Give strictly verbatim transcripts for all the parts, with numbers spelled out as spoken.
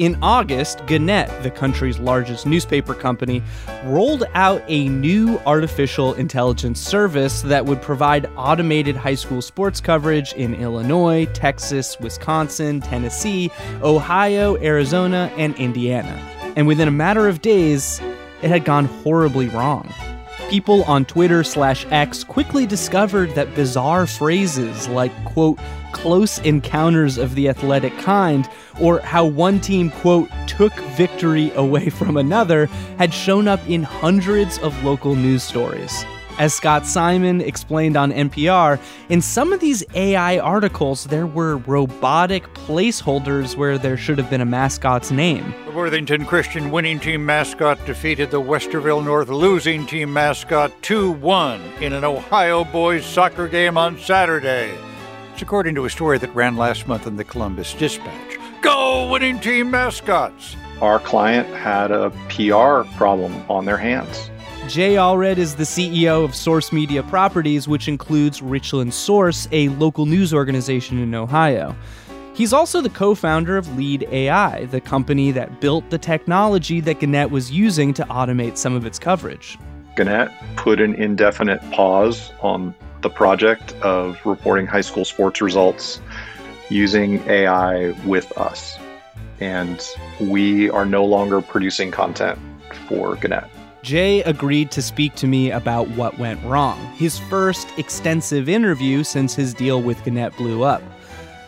In August, Gannett, the country's largest newspaper company, rolled out a new artificial intelligence service that would provide automated high school sports coverage in Illinois, Texas, Wisconsin, Tennessee, Ohio, Arizona, and Indiana. And within a matter of days, it had gone horribly wrong. People on Twitter slash X quickly discovered that bizarre phrases like, quote, close encounters of the athletic kind, or how one team, quote, took victory away from another, had shown up in hundreds of local news stories. As Scott Simon explained on N P R, in some of these A I articles, there were robotic placeholders where there should have been a mascot's name. The Worthington Christian winning team mascot defeated the Westerville North losing team mascot two one in an Ohio boys soccer game on Saturday. It's according to a story that ran last month in the Columbus Dispatch. Go winning team mascots! Our client had a P R problem on their hands. Jay Allred is the C E O of Source Media Properties, which includes Richland Source, a local news organization in Ohio. He's also the co-founder of LedeAI, the company that built the technology that Gannett was using to automate some of its coverage. Gannett put an indefinite pause on the project of reporting high school sports results using A I with us. And we are no longer producing content for Gannett. Jay agreed to speak to me about what went wrong, his first extensive interview since his deal with Gannett blew up.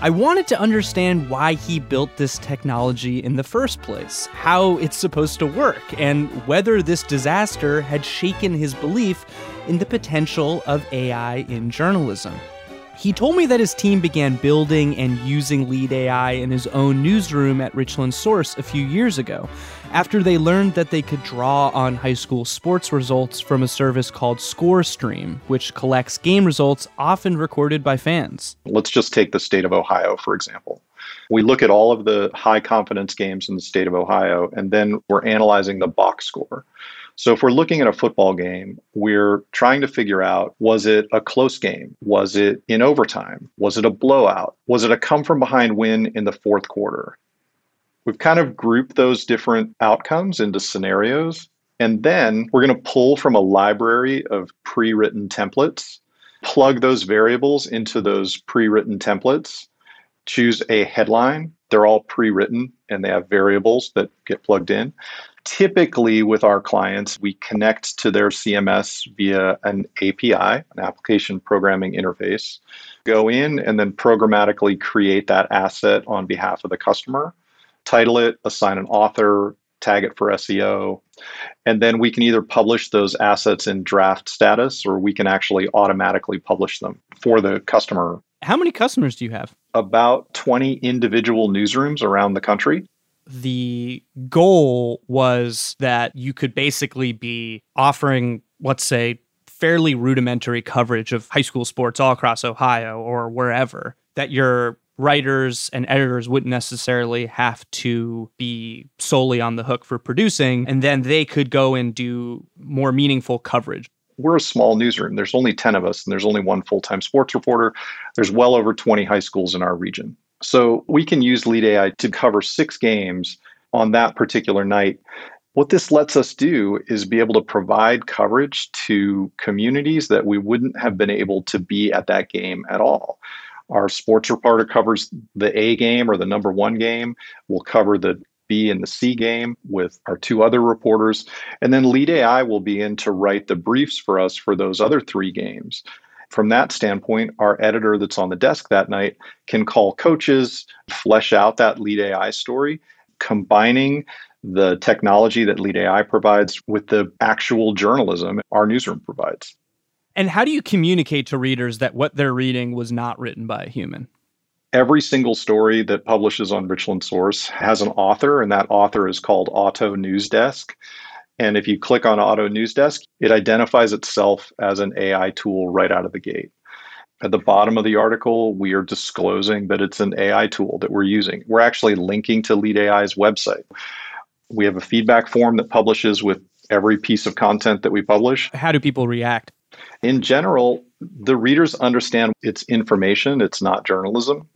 I wanted to understand why he built this technology in the first place, how it's supposed to work, and whether this disaster had shaken his belief in the potential of A I in journalism. He told me that his team began building and using LedeAI in his own newsroom at Richland Source a few years ago, after they learned that they could draw on high school sports results from a service called ScoreStream, which collects game results often recorded by fans. Let's just take the state of Ohio, for example. We look at all of the high confidence games in the state of Ohio, and then we're analyzing the box score. So if we're looking at a football game, we're trying to figure out, was it a close game? Was it in overtime? Was it a blowout? Was it a come-from-behind win in the fourth quarter? We've kind of grouped those different outcomes into scenarios, and then we're going to pull from a library of pre-written templates, plug those variables into those pre-written templates, choose a headline. They're all pre-written, and they have variables that get plugged in. Typically, with our clients, we connect to their C M S via an A P I, an application programming interface, go in and then programmatically create that asset on behalf of the customer, title it, assign an author, tag it for S E O, and then we can either publish those assets in draft status or we can actually automatically publish them for the customer. How many customers do you have? About twenty individual newsrooms around the country. The goal was that you could basically be offering, let's say, fairly rudimentary coverage of high school sports all across Ohio or wherever, that your writers and editors wouldn't necessarily have to be solely on the hook for producing, and then they could go and do more meaningful coverage. We're a small newsroom. There's only ten of us, and there's only one full-time sports reporter. There's well over twenty high schools in our region. So we can use LedeAI to cover six games on that particular night. What this lets us do is be able to provide coverage to communities that we wouldn't have been able to be at that game at all. Our sports reporter covers the A game or the number one game. We'll cover the B and the C game with our two other reporters. And then LedeAI will be in to write the briefs for us for those other three games. From that standpoint, our editor that's on the desk that night can call coaches, flesh out that LedeAI story, combining the technology that LedeAI provides with the actual journalism our newsroom provides. And how do you communicate to readers that what they're reading was not written by a human? Every single story that publishes on Richland Source has an author, and that author is called Auto News Desk. And if you click on Auto News Desk, it identifies itself as an A I tool right out of the gate. At the bottom of the article, we are disclosing that it's an A I tool that we're using. We're actually linking to LedeAI's website. We have a feedback form that publishes with every piece of content that we publish. How do people react? In general, the readers understand it's information, it's not journalism.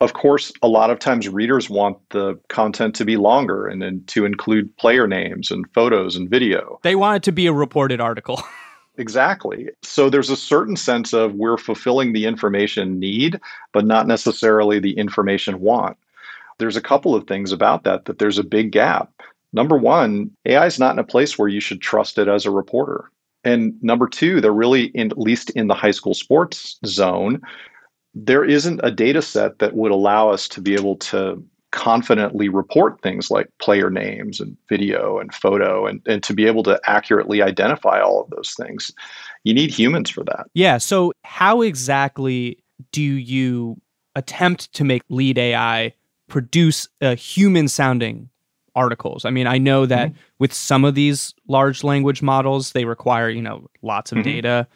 Of course, a lot of times readers want the content to be longer and, and to include player names and photos and video. They want it to be a reported article. Exactly. So there's a certain sense of we're fulfilling the information need, but not necessarily the information want. There's a couple of things about that, that there's a big gap. Number one, A I is not in a place where you should trust it as a reporter. And number two, they're really, in, at least in the high school sports zone, there isn't a data set that would allow us to be able to confidently report things like player names and video and photo and, and to be able to accurately identify all of those things. You need humans for that. Yeah. So how exactly do you attempt to make LedeAI produce a human-sounding articles? I mean, I know that mm-hmm. with some of these large language models, they require, you know, lots of mm-hmm. data.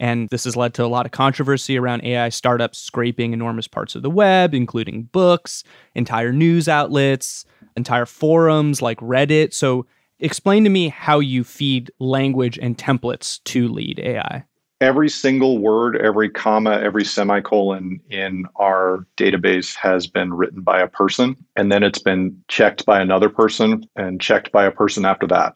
And this has led to a lot of controversy around A I startups scraping enormous parts of the web, including books, entire news outlets, entire forums like Reddit. So explain to me how you feed language and templates to LedeAI. Every single word, every comma, every semicolon in our database has been written by a person, and then it's been checked by another person and checked by a person after that.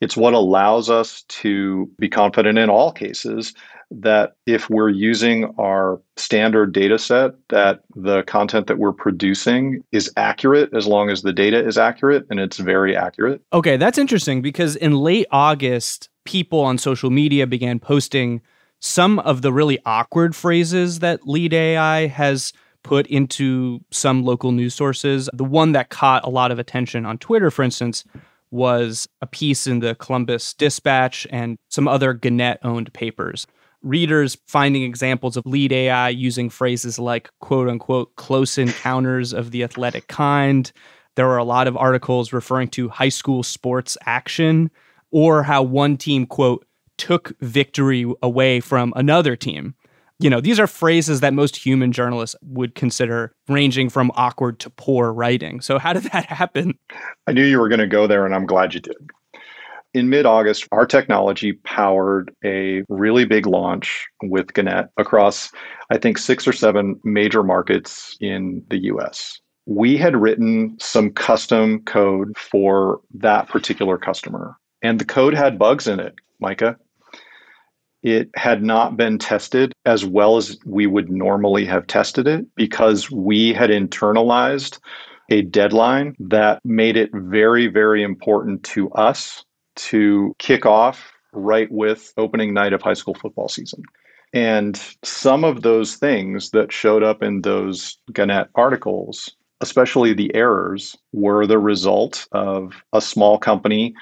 It's what allows us to be confident in all cases that if we're using our standard data set, that the content that we're producing is accurate as long as the data is accurate, and it's very accurate. Okay, that's interesting, because in late August, people on social media began posting some of the really awkward phrases that LedeAI has put into some local news sources. The one that caught a lot of attention on Twitter, for instance, was a piece in the Columbus Dispatch and some other Gannett-owned papers. Readers finding examples of LedeAI using phrases like, quote-unquote, close encounters of the athletic kind. There were a lot of articles referring to high school sports action, or how one team, quote, took victory away from another team. You know, these are phrases that most human journalists would consider ranging from awkward to poor writing. So how did that happen? I knew you were going to go there, and I'm glad you did. In mid-August, our technology powered a really big launch with Gannett across, I think, six or seven major markets in the U S. We had written some custom code for that particular customer, and the code had bugs in it, Micah. It had not been tested as well as we would normally have tested it, because we had internalized a deadline that made it very, very important to us to kick off right with opening night of high school football season. And some of those things that showed up in those Gannett articles, especially the errors, were the result of a small company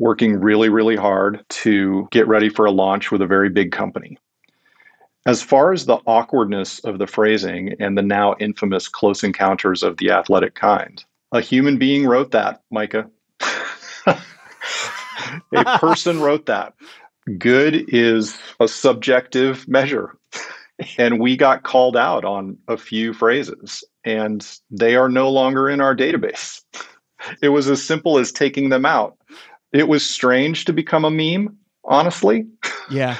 working really, really hard to get ready for a launch with a very big company. As far as the awkwardness of the phrasing and the now infamous close encounters of the athletic kind, a human being wrote that, Micah. A person wrote that. Good is a subjective measure. And we got called out on a few phrases, and they are no longer in our database. It was as simple as taking them out. It was strange to become a meme, honestly. Yeah.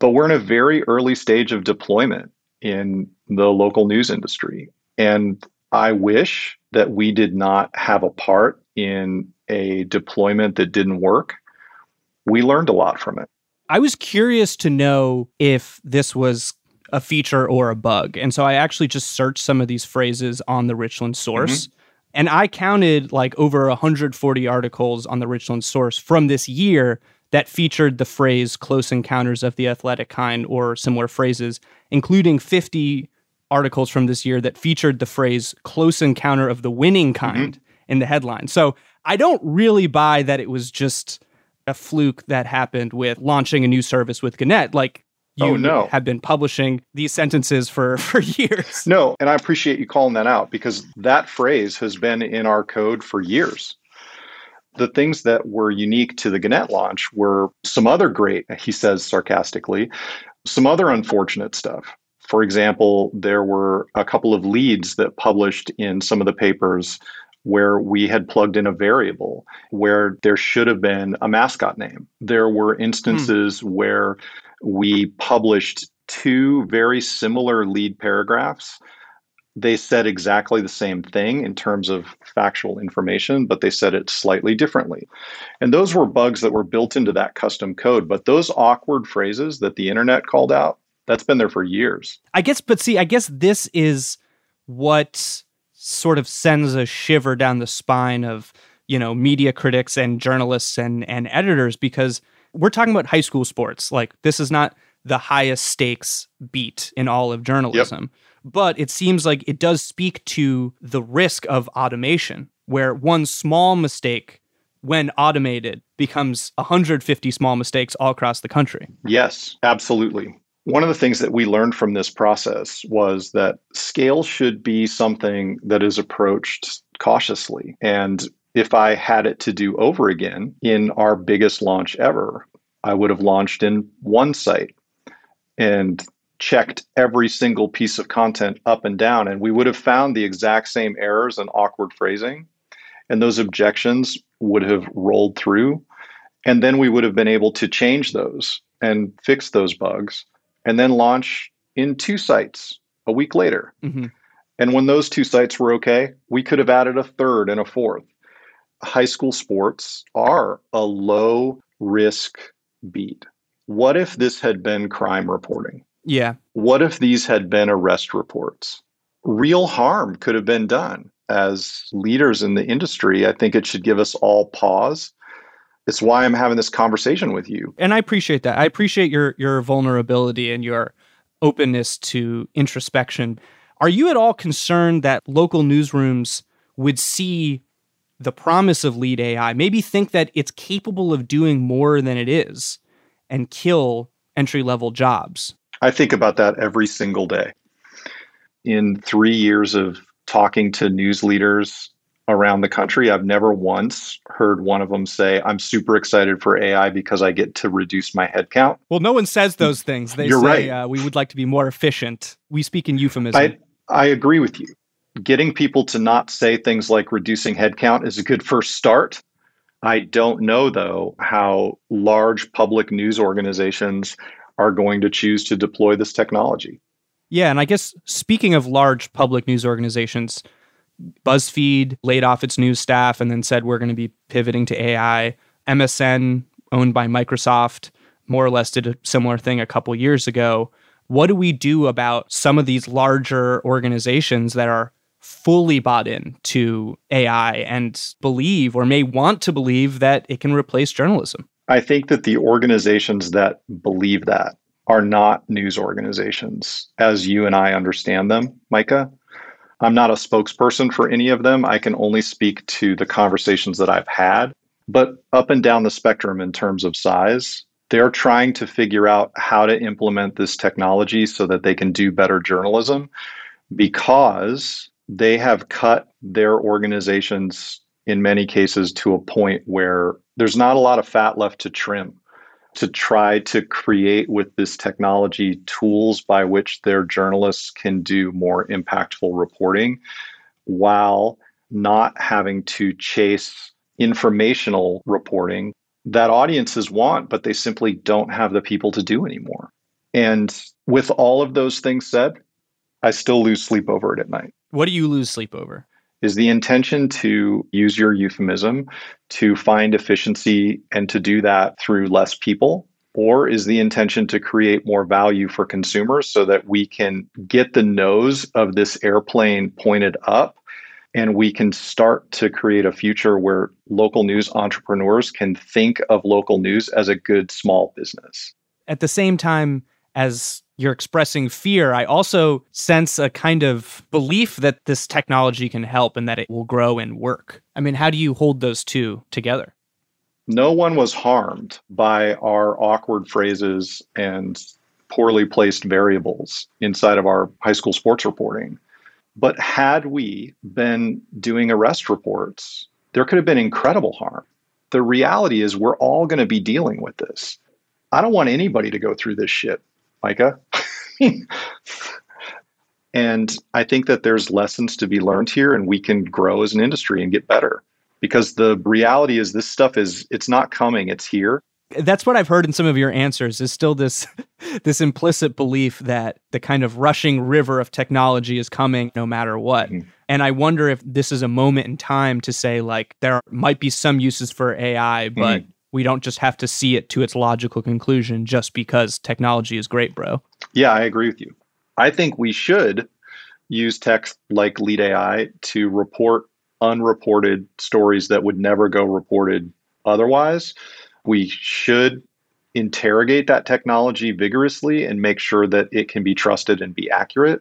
But we're in a very early stage of deployment in the local news industry. And I wish that we did not have a part in a deployment that didn't work. We learned a lot from it. I was curious to know if this was a feature or a bug. And so I actually just searched some of these phrases on the Richland Source. Mm-hmm. And I counted like over one hundred forty articles on the Richland Source from this year that featured the phrase close encounters of the athletic kind or similar phrases, including fifty articles from this year that featured the phrase close encounter of the winning kind mm-hmm. in the headline. So I don't really buy that it was just a fluke that happened with launching a new service with Gannett. Like, you oh, no. have been publishing these sentences for, for years. No, and I appreciate you calling that out, because that phrase has been in our code for years. The things that were unique to the Gannett launch were some other great, he says sarcastically, some other unfortunate stuff. For example, there were a couple of leads that published in some of the papers where we had plugged in a variable where there should have been a mascot name. There were instances hmm. where we published two very similar lead paragraphs. They said exactly the same thing in terms of factual information, but they said it slightly differently. And those were bugs that were built into that custom code. But those awkward phrases that the internet called out, that's been there for years. I guess, but see, I guess this is what sort of sends a shiver down the spine of, you know, media critics and journalists and, and editors, because we're talking about high school sports. Like, this is not the highest stakes beat in all of journalism. Yep. But it seems like it does speak to the risk of automation, where one small mistake, when automated, becomes one hundred fifty small mistakes all across the country. Yes, absolutely. One of the things that we learned from this process was that scale should be something that is approached cautiously. And if I had it to do over again in our biggest launch ever, I would have launched in one site and checked every single piece of content up and down, and we would have found the exact same errors and awkward phrasing, and those objections would have rolled through, and then we would have been able to change those and fix those bugs, and then launch in two sites a week later. Mm-hmm. And when those two sites were okay, we could have added a third and a fourth. High school sports are a low-risk beat. What if this had been crime reporting? Yeah. What if these had been arrest reports? Real harm could have been done. As leaders in the industry, I think it should give us all pause. It's why I'm having this conversation with you. And I appreciate that. I appreciate your your vulnerability and your openness to introspection. Are you at all concerned that local newsrooms would see the promise of LedeAI, maybe think that it's capable of doing more than it is, and kill entry-level jobs? I think about that every single day. In three years of talking to news leaders around the country, I've never once heard one of them say, I'm super excited for A I because I get to reduce my headcount. Well, no one says those things. They You're say, right. uh, we would like to be more efficient. We speak in euphemism. I, I agree with you. Getting people to not say things like reducing headcount is a good first start. I don't know, though, how large public news organizations are going to choose to deploy this technology. Yeah, and I guess speaking of large public news organizations, BuzzFeed laid off its news staff and then said we're going to be pivoting to A I. M S N, owned by Microsoft, more or less did a similar thing a couple years ago. What do we do about some of these larger organizations that are fully bought in to A I and believe or may want to believe that it can replace journalism? I think that the organizations that believe that are not news organizations, as you and I understand them, Micah. I'm not a spokesperson for any of them. I can only speak to the conversations that I've had. But up and down the spectrum in terms of size, they're trying to figure out how to implement this technology so that they can do better journalism, because they have cut their organizations, in many cases, to a point where there's not a lot of fat left to trim, to try to create with this technology tools by which their journalists can do more impactful reporting while not having to chase informational reporting that audiences want, but they simply don't have the people to do anymore. And with all of those things said, I still lose sleep over it at night. What do you lose sleep over? Is the intention to use your euphemism to find efficiency and to do that through less people? Or is the intention to create more value for consumers so that we can get the nose of this airplane pointed up and we can start to create a future where local news entrepreneurs can think of local news as a good small business? At the same time as you're expressing fear, I also sense a kind of belief that this technology can help and that it will grow and work. I mean, how do you hold those two together? No one was harmed by our awkward phrases and poorly placed variables inside of our high school sports reporting. But had we been doing arrest reports, there could have been incredible harm. The reality is we're all going to be dealing with this. I don't want anybody to go through this shit, Micah. And I think that there's lessons to be learned here, and we can grow as an industry and get better, because the reality is this stuff is, it's not coming, it's here. that's what I've heard in some of your answers is still this this implicit belief that the kind of rushing river of technology is coming no matter what. Mm-hmm. And I wonder if this is a moment in time to say, like, there might be some uses for A I, but mm-hmm. we don't just have to see it to its logical conclusion just because technology is great, bro. Yeah, I agree with you. I think we should use text like LedeAI to report unreported stories that would never go reported otherwise. We should interrogate that technology vigorously and make sure that it can be trusted and be accurate.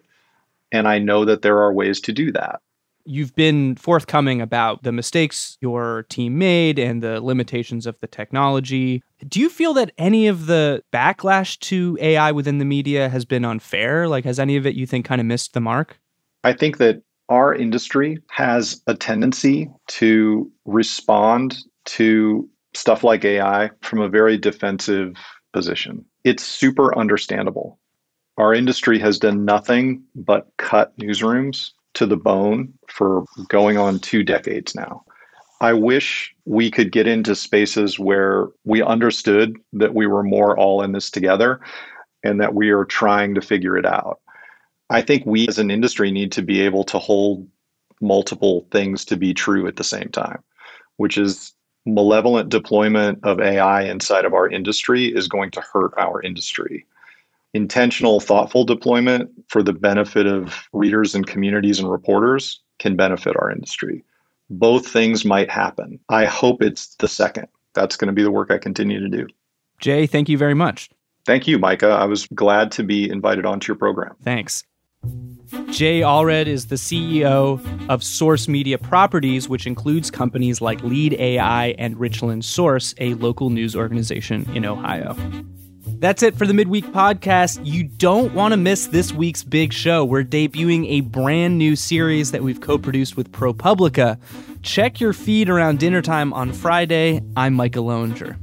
And I know that there are ways to do that. You've been forthcoming about the mistakes your team made and the limitations of the technology. Do you feel that any of the backlash to A I within the media has been unfair? Like, has any of it you think kind of missed the mark? I think that our industry has a tendency to respond to stuff like A I from a very defensive position. It's super understandable. Our industry has done nothing but cut newsrooms to the bone for going on two decades now. I wish we could get into spaces where we understood that we were more all in this together and that we are trying to figure it out. I think we as an industry need to be able to hold multiple things to be true at the same time, which is malevolent deployment of A I inside of our industry is going to hurt our industry. Intentional, thoughtful deployment for the benefit of readers and communities and reporters can benefit our industry. Both things might happen. I hope it's the second. That's going to be the work I continue to do. Jay, thank you very much. Thank you, Micah. I was glad to be invited onto your program. Thanks. Jay Allred is the C E O of Source Media Properties, which includes companies like LedeAI and Richland Source, a local news organization in Ohio. That's it for the Midweek Podcast. You don't want to miss this week's big show. We're debuting a brand new series that we've co-produced with ProPublica. Check your feed around dinner time on Friday. I'm Micah Loewinger.